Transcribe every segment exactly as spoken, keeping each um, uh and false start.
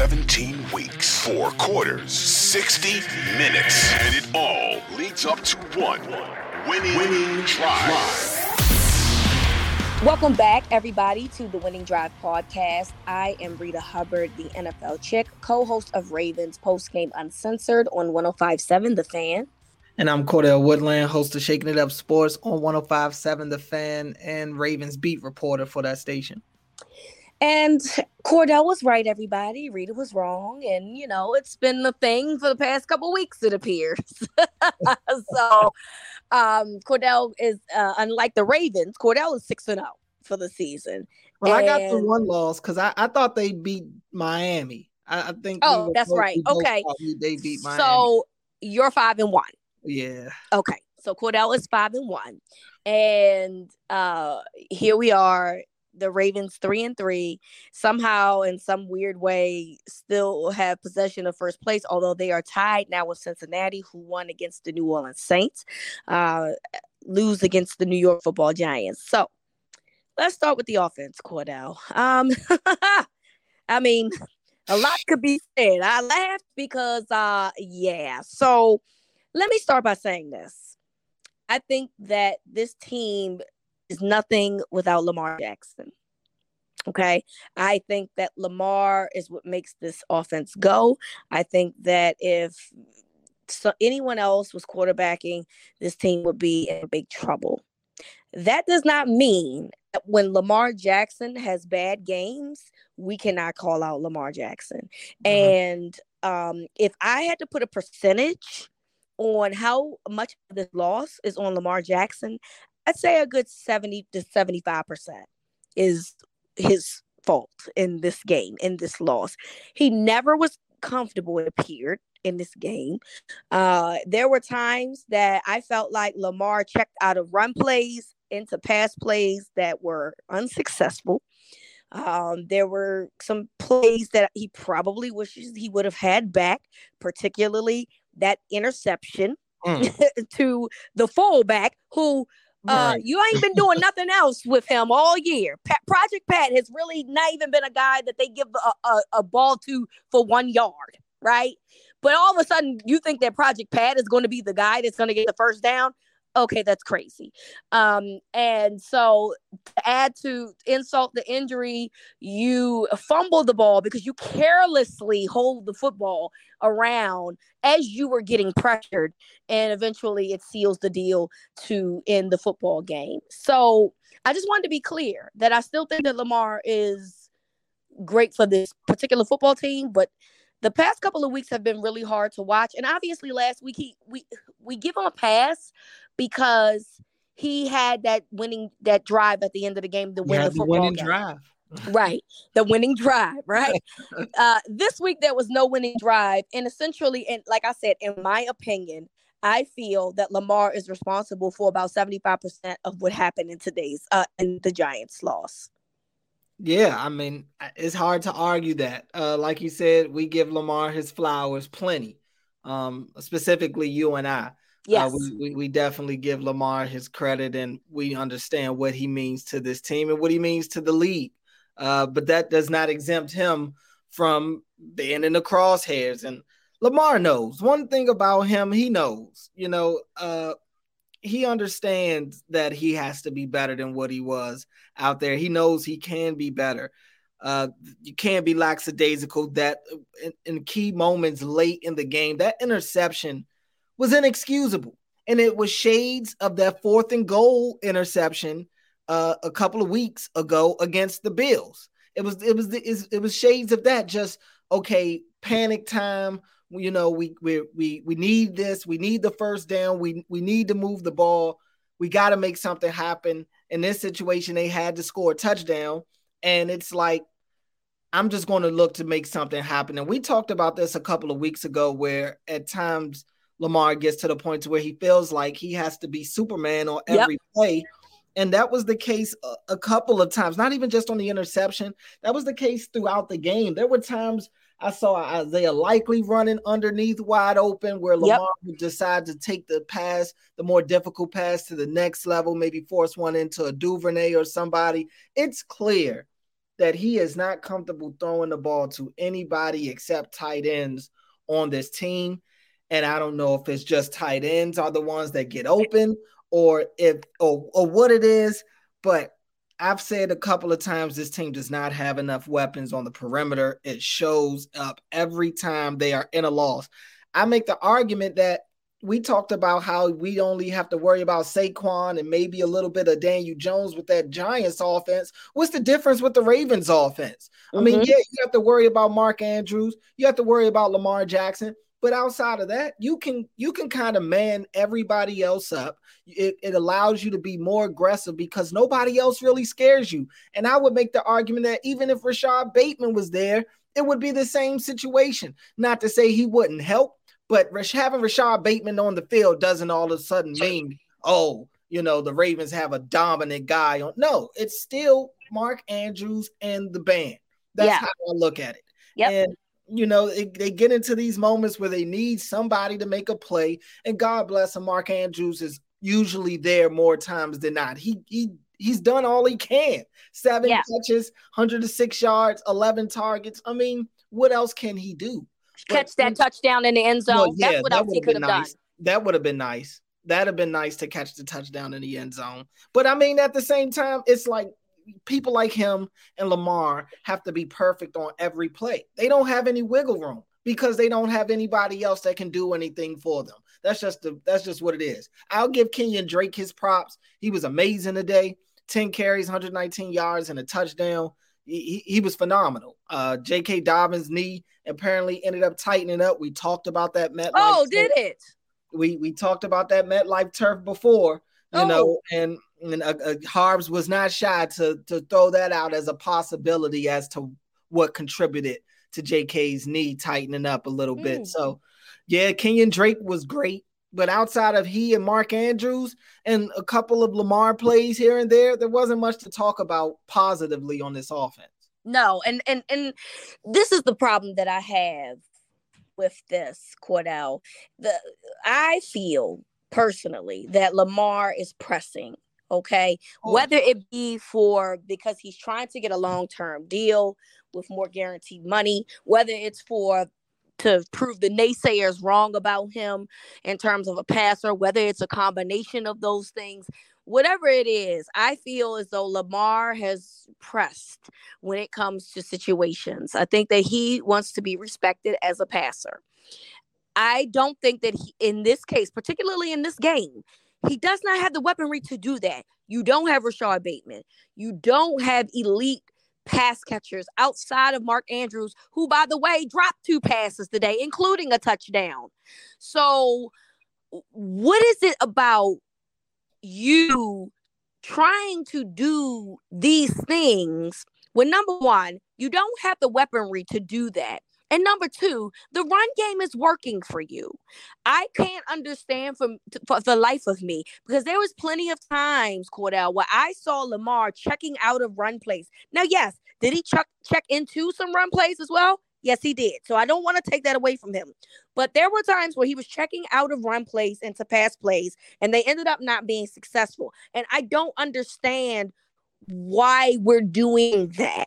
seventeen weeks, four quarters, sixty minutes, and it all leads up to one winning, winning drive. Welcome back, everybody, to the Winning Drive podcast. I am Rita Hubbard, the N F L chick, co-host of Ravens Postgame Uncensored on one oh five point seven The Fan. And I'm Cordell Woodland, host of Shaking It Up Sports on one oh five point seven The Fan and Ravens beat reporter for that station. And Cordell was right, everybody. Rita was wrong. And, you know, it's been the thing for the past couple weeks, it appears. so, um, Cordell is, uh, unlike the Ravens, Cordell is six and oh for the season. Well, and... I got the one loss because I, I thought they beat Miami. I, I think. Oh, we that's right. Okay. They beat Miami. So, you're five and one. Yeah. Okay. So, Cordell is five and one. And uh, here we are. The Ravens three and three somehow in some weird way still have possession of first place, although they are tied now with Cincinnati, who won against the New Orleans Saints, uh, lose against the New York Football Giants. So let's start with the offense, Cordell. Um, I mean, a lot could be said. I laughed because, uh, yeah. So let me start by saying this. I think that this team is nothing without Lamar Jackson. Okay. I think that Lamar is what makes this offense go. I think that if so, anyone else was quarterbacking, this team would be in big trouble. That does not mean that when Lamar Jackson has bad games, we cannot call out Lamar Jackson. Mm-hmm. And um, if I had to put a percentage on how much of this loss is on Lamar Jackson, I'd say a good seventy to seventy-five percent is his fault in this game, in this loss. He never was comfortable, it appeared, in this game. Uh, there were times that I felt like Lamar checked out of run plays into pass plays that were unsuccessful. Um, there were some plays that he probably wishes he would have had back, particularly that interception mm. to the fullback who – Uh, right. You ain't been doing nothing else with him all year. Pat, Project Pat has really not even been a guy that they give a, a, a ball to for one yard, right? But all of a sudden, you think that Project Pat is going to be the guy that's going to get the first down? Okay, that's crazy. Um, and so to add to insult the injury, you fumble the ball because you carelessly hold the football around as you were getting pressured, and eventually it seals the deal to end the football game. So I just wanted to be clear that I still think that Lamar is great for this particular football team, but the past couple of weeks have been really hard to watch. And obviously last week, he, we we give him a pass because he had that winning that drive at the end of the game, the winning yeah, the football winning game. drive. Right. The winning drive, right? uh, this week, there was no winning drive. And essentially, and like I said, in my opinion, I feel that Lamar is responsible for about seventy-five percent of what happened in today's, uh, in the Giants' loss. Yeah, I mean, it's hard to argue that. Uh, like you said, we give Lamar his flowers plenty, um, specifically you and I. Yes. Uh, we, we, we definitely give Lamar his credit, and we understand what he means to this team and what he means to the league. Uh, but that does not exempt him from being in the crosshairs. And Lamar knows. One thing about him, he knows. You know, uh, he understands that he has to be better than what he was out there. He knows he can be better. Uh, you can't be lackadaisical that in, in key moments late in the game, that interception was inexcusable. And it was shades of that fourth and goal interception uh, a couple of weeks ago against the Bills. It was, it was, the, it was shades of that. Just, okay, panic time. You know, we we we we need this. We need the first down. We we need to move the ball. We got to make something happen. In this situation, they had to score a touchdown, and it's like, I'm just going to look to make something happen. And we talked about this a couple of weeks ago, where at times Lamar gets to the point to where he feels like he has to be Superman on every yep. play, and that was the case a, a couple of times. Not even just on the interception. That was the case throughout the game. There were times. I saw Isaiah Likely running underneath wide open, where Lamar yep. would decide to take the pass, the more difficult pass, to the next level, maybe force one into a Duvernay or somebody. It's clear that he is not comfortable throwing the ball to anybody except tight ends on this team. And I don't know if it's just tight ends are the ones that get open or if or, or what it is, but I've said a couple of times this team does not have enough weapons on the perimeter. It shows up every time they are in a loss. I make the argument that we talked about how we only have to worry about Saquon and maybe a little bit of Daniel Jones with that Giants offense. What's the difference with the Ravens offense? Mm-hmm. I mean, yeah, you have to worry about Mark Andrews. You have to worry about Lamar Jackson. But outside of that, you can you can kind of man everybody else up. It, it allows you to be more aggressive because nobody else really scares you. And I would make the argument that even if Rashad Bateman was there, it would be the same situation. Not to say he wouldn't help, but having Rashad Bateman on the field doesn't all of a sudden mean, oh, you know, the Ravens have a dominant guy on. No, it's still Mark Andrews and the band. That's yeah. how I look at it. Yep. And you know, it, they get into these moments where they need somebody to make a play, and God bless him, Mark Andrews is usually there more times than not. He he he's done all he can. Seven yeah. touches, one hundred six yards, eleven targets. I mean, what else can he do? Catch but, that touchdown in the end zone. Well, yeah, That's what that else he could have nice. done. That would have been nice. That'd have been nice to catch the touchdown in the end zone. But I mean, at the same time, it's like, people like him and Lamar have to be perfect on every play. They don't have any wiggle room because they don't have anybody else that can do anything for them. That's just the, that's just what it is. I'll give Kenyon Drake his props. He was amazing today. ten carries, one hundred nineteen yards, and a touchdown. He, he, he was phenomenal. Uh, J K. Dobbins' knee apparently ended up tightening up. We talked about that MetLife. Oh, turf. did it? We we talked about that MetLife turf before, you oh. know, and. And uh, uh, Harbs was not shy to, to throw that out as a possibility as to what contributed to J K's knee tightening up a little mm. bit. So, yeah, Kenyon Drake was great. But outside of he and Mark Andrews and a couple of Lamar plays here and there, there wasn't much to talk about positively on this offense. No, and and and this is the problem that I have with this, Cordell. The, I feel personally that Lamar is pressing. Okay, whether it be for because he's trying to get a long-term deal with more guaranteed money, whether it's for to prove the naysayers wrong about him in terms of a passer, whether it's a combination of those things, whatever it is, I feel as though Lamar has pressed when it comes to situations. I think that he wants to be respected as a passer. I don't think that he, in this case, particularly in this game, he does not have the weaponry to do that. You don't have Rashad Bateman. You don't have elite pass catchers outside of Mark Andrews, who, by the way, dropped two passes today, including a touchdown. So what is it about you trying to do these things when, number one, you don't have the weaponry to do that? And number two, the run game is working for you. I can't understand for, for the life of me, because there was plenty of times, Cordell, where I saw Lamar checking out of run plays. Now, yes, did he check, check into some run plays as well? Yes, he did. So I don't want to take that away from him. But there were times where he was checking out of run plays into pass plays, and they ended up not being successful. And I don't understand why we're doing that.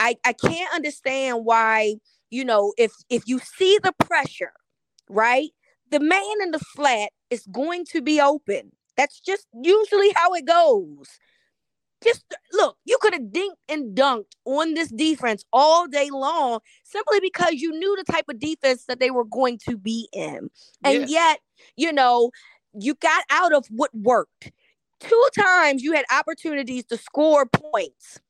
I, I can't understand why. You know, if if you see the pressure, right, the man in the flat is going to be open. That's just usually how it goes. Just look, you could have dinked and dunked on this defense all day long simply because you knew the type of defense that they were going to be in. And yeah. yet, you know, you got out of what worked. Two times you had opportunities to score points.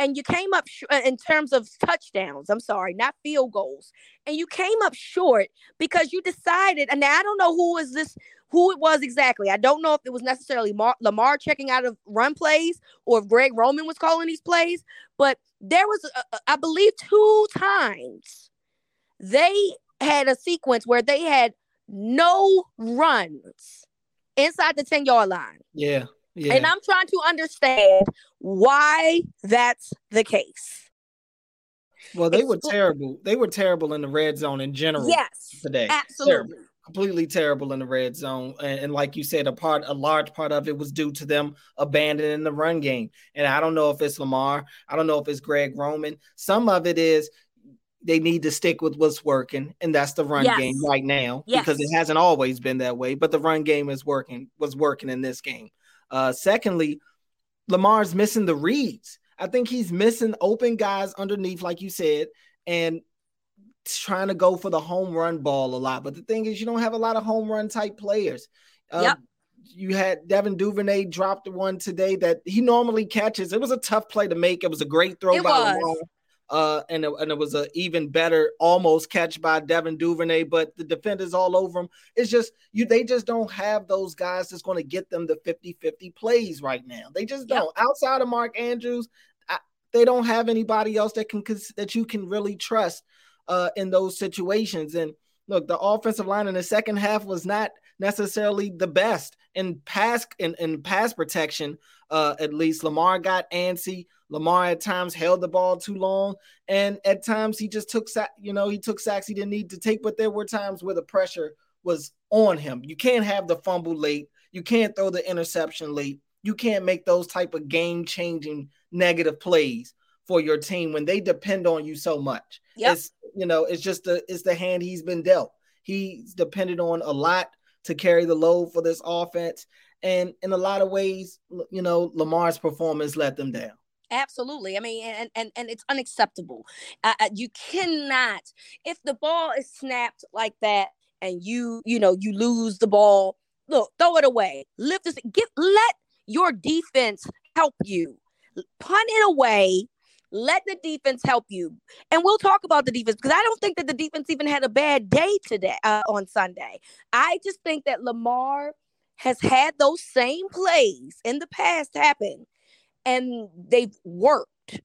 And you came up sh- in terms of touchdowns, I'm sorry, not field goals. And you came up short because you decided, and I don't know who was this, who it was exactly. I don't know if it was necessarily Mar- Lamar checking out of run plays or if Greg Roman was calling these plays. But there was, uh, I believe, two times they had a sequence where they had no runs inside the ten-yard line. Yeah. Yeah. And I'm trying to understand why that's the case. Well, they it's, were terrible. They were terrible in the red zone in general. Yes, today. Absolutely. Terrible. completely terrible in the red zone. And, and like you said, a part, a large part of it was due to them abandoning the run game. And I don't know if it's Lamar. I don't know if it's Greg Roman. Some of it is they need to stick with what's working, and that's the run yes. game right now yes. because it hasn't always been that way. But the run game is working, was working in this game. Uh, secondly, Lamar's missing the reads. I think he's missing open guys underneath, like you said, and trying to go for the home run ball a lot. But the thing is, you don't have a lot of home run type players. Uh, yep. You had Devin Duvernay dropped the one today that he normally catches. It was a tough play to make. It was a great throw it by was. Lamar. Uh, and, it, and it was an even better almost catch by Devin Duvernay, but the defenders all over him. It's just you they just don't have those guys that's going to get them the fifty-fifty plays right now. They just don't. Yep. Outside of Mark Andrews, I, they don't have anybody else that can that you can really trust uh, in those situations. And look, the offensive line in the second half was not necessarily the best in pass in, in pass protection. Uh, at least Lamar got antsy. Lamar at times held the ball too long, and at times he just took, you know, he took sacks he didn't need to take, but there were times where the pressure was on him. You can't have the fumble late. You can't throw the interception late. You can't make those type of game-changing negative plays for your team when they depend on you so much. Yep. It's, you know, it's just the, it's the hand he's been dealt. He's depended on a lot to carry the load for this offense, and in a lot of ways, you know, Lamar's performance let them down. Absolutely. I mean, and and, and it's unacceptable. Uh, you cannot, if the ball is snapped like that and you, you know, you lose the ball, look, throw it away. Lift this, get, let your defense help you. Punt it away. Let the defense help you. And we'll talk about the defense because I don't think that the defense even had a bad day today uh, on Sunday. I just think that Lamar has had those same plays in the past happen. And they've worked.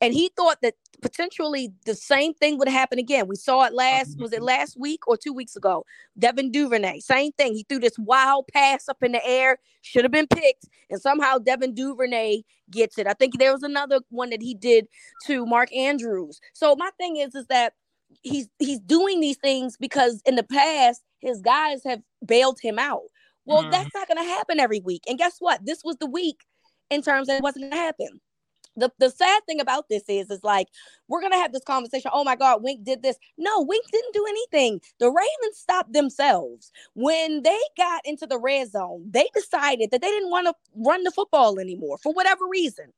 And he thought that potentially the same thing would happen again. We saw it last, was it last week or two weeks ago? Devin Duvernay, same thing. He threw this wild pass up in the air, should have been picked, and somehow Devin Duvernay gets it. I think there was another one that he did to Mark Andrews. So my thing is, is that he's he's doing these things because in the past, his guys have bailed him out. Well, mm-hmm. that's not going to happen every week. And guess what? This was the week in terms that it wasn't gonna happen. The the sad thing about this is, is like, we're gonna have this conversation. Oh my God, Wink did this. No, Wink didn't do anything. The Ravens stopped themselves. When they got into the red zone, they decided that they didn't want to run the football anymore for whatever reason.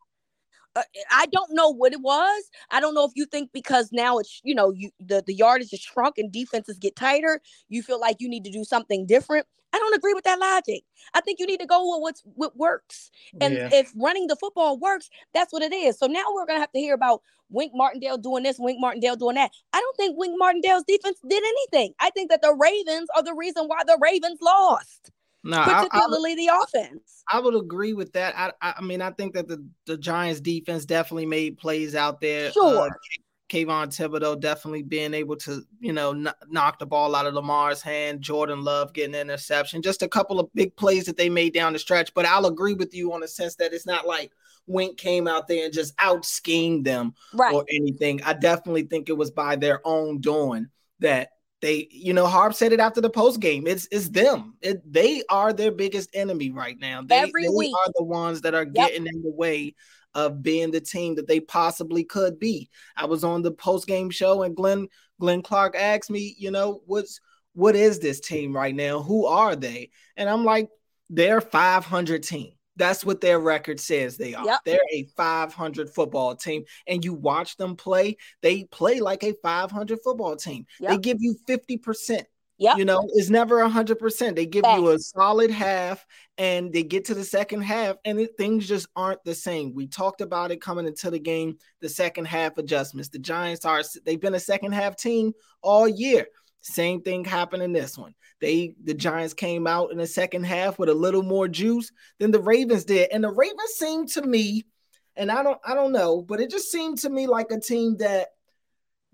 Uh, I don't know what it was. I don't know if you think because now it's, you know, you the, the yardage is shrunk and defenses get tighter, you feel like you need to do something different. I don't agree with that logic. I think you need to go with what's, what works. And yeah. if running the football works, that's what it is. So now we're going to have to hear about Wink Martindale doing this, Wink Martindale doing that. I don't think Wink Martindale's defense did anything. I think that the Ravens are the reason why the Ravens lost, no, particularly I, I, the offense. I would agree with that. I, I mean, I think that the, the Giants defense definitely made plays out there. Sure. Uh, Kayvon Thibodeau definitely being able to, you know, n- knock the ball out of Lamar's hand. Jordan Love getting an interception. Just a couple of big plays that they made down the stretch. But I'll agree with you on the sense that it's not like Wink came out there and just out-schemed them right. or anything. I definitely think it was by their own doing that they, you know, Harb said it after the postgame. It's it's them. It, they are their biggest enemy right now. They, Every they week. are the ones that are getting yep. in the way of being the team that they possibly could be. I was on the post-game show and Glenn Glenn Clark asked me, you know, what's what is this team right now? Who are they? And I'm like, they're five hundred team. That's what their record says they are. Yep. They're a five hundred football team. And you watch them play, they play like a five hundred football team. Yep. They give you fifty percent. Yep. You know, it's never one hundred percent. They give Thanks. you a solid half and they get to the second half and it, things just aren't the same. We talked about it coming into the game, the second half adjustments. The Giants are, they've been a second half team all year. Same thing happened in this one. They, the Giants came out in the second half with a little more juice than the Ravens did. And the Ravens seemed to me, and I don't, I don't know, but it just seemed to me like a team that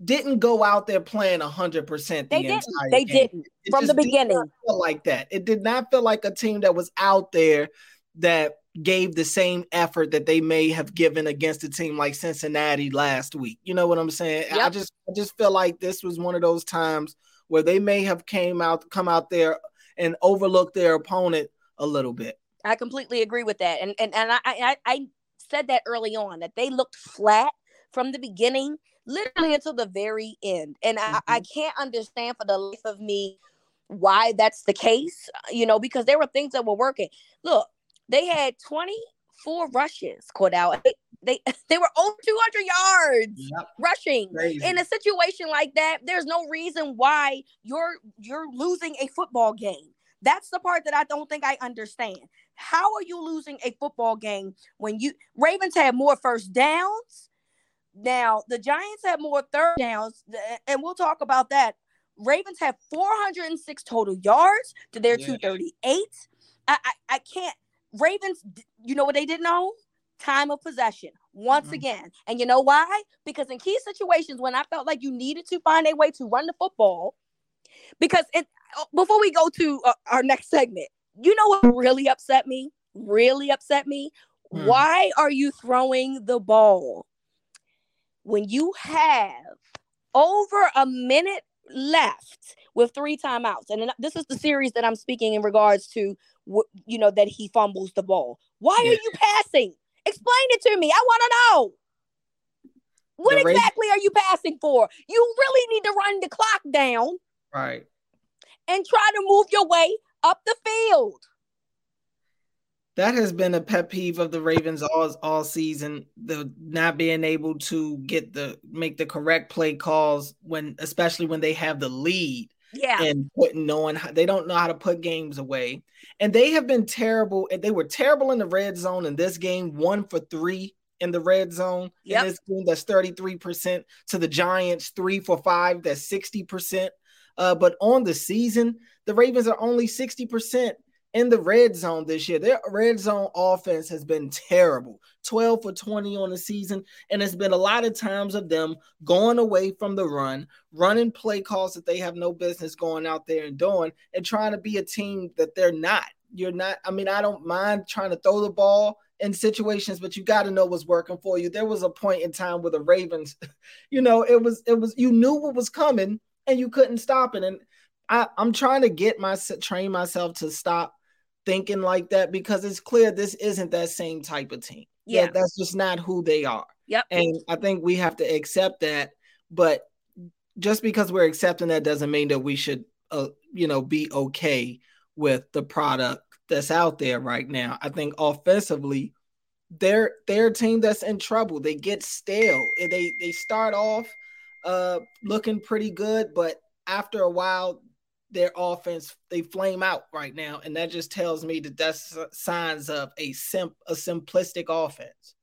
didn't go out there playing one hundred percent the entire game. They didn't. From the beginning. It did not feel like that. It did not feel like a team that was out there that gave the same effort that they may have given against a team like Cincinnati last week. You know what I'm saying? Yep. I just I just feel like this was one of those times where they may have came out, come out there and overlooked their opponent a little bit. I completely agree with that. And and, and I, I, I said that early on, that they looked flat from the beginning, literally until the very end. And mm-hmm. I, I can't understand for the life of me why that's the case, you know, because there were things that were working. Look, they had twenty-four rushes, Cordell. They they, they were over two hundred yards yep. rushing. Crazy. In a situation like that, there's no reason why you're you're losing a football game. That's the part that I don't think I understand. How are you losing a football game when you – Ravens had more first downs. Now, the Giants had more third downs, and we'll talk about that. Ravens have four hundred six total yards to their yeah. two thirty-eight. I, I, I can't – Ravens, you know what they didn't own? Time of possession, once mm-hmm. again. And you know why? Because in key situations when I felt like you needed to find a way to run the football, because it – before we go to uh, our next segment, you know what really upset me? Really upset me? Mm. Why are you throwing the ball when you have over a minute left with three timeouts? And this is the series that I'm speaking in regards to, you know, that he fumbles the ball. Why yeah. are you passing? Explain it to me. I want to know. What the exactly race- are you passing for? You really need to run the clock down. Right. And try to move your way up the field. That has been a pet peeve of the Ravens all, all season, the not being able to get the make the correct play calls when, especially when they have the lead. Yeah. And putting on how, they don't know how to put games away. And they have been terrible. And they were terrible in the red zone in this game, one for three in the red zone. Yep. In this game, that's thirty-three percent to the Giants, three for five, that's sixty percent. Uh, but on the season, the Ravens are only sixty percent in the red zone this year. Their red zone offense has been terrible, twelve for twenty on the season, and it's been a lot of times of them going away from the run, running play calls that they have no business going out there and doing, and trying to be a team that they're not. You're not. I mean, I don't mind trying to throw the ball in situations, but you got to know what's working for you. There was a point in time where the Ravens, you know, it was it was you knew what was coming. And you couldn't stop it. And I, I'm trying to get my train myself to stop thinking like that, because it's clear this isn't that same type of team. Yeah. That, that's just not who they are. Yep. And I think we have to accept that. But just because we're accepting that doesn't mean that we should, uh, you know, be okay with the product that's out there right now. I think offensively, they're, they're a team that's in trouble. They get stale. They, they start off Uh, looking pretty good, but after a while, their offense, they flame out right now, and that just tells me that that's signs of a simp, a simplistic offense.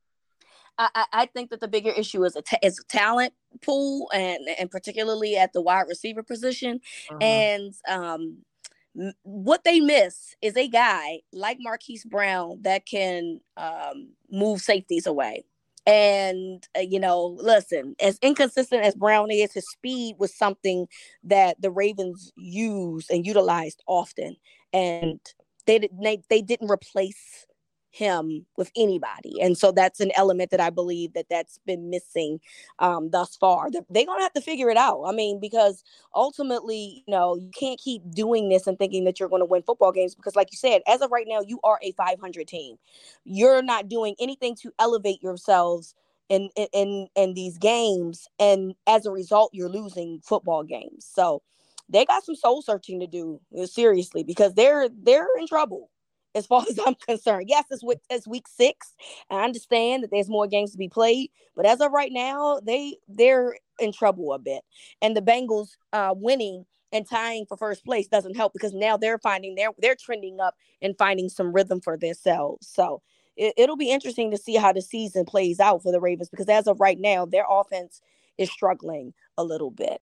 I, I think that the bigger issue is a, t- is a talent pool, and and particularly at the wide receiver position, uh-huh. and um, what they miss is a guy like Marquise Brown that can um, move safeties away. And, uh, you know, listen, as inconsistent as Brown is, his speed was something that the Ravens used and utilized often. And they, did, they, they didn't replace him with anybody. And so that's an element that I believe that that's been missing um, thus far. They're, they're going to have to figure it out. I mean, because ultimately, you know, you can't keep doing this and thinking that you're going to win football games, because like you said, as of right now, you are a five hundred team. You're not doing anything to elevate yourselves in, in, in these games. And as a result, you're losing football games. So they got some soul searching to do, seriously, because they're, they're in trouble. As far as I'm concerned, yes, it's, with, it's week six. I understand that there's more games to be played, but as of right now, they, they're in trouble a bit. And the Bengals uh, winning and tying for first place doesn't help, because now they're finding they're, they're trending up and finding some rhythm for themselves. So it, it'll be interesting to see how the season plays out for the Ravens, because as of right now, their offense is struggling a little bit.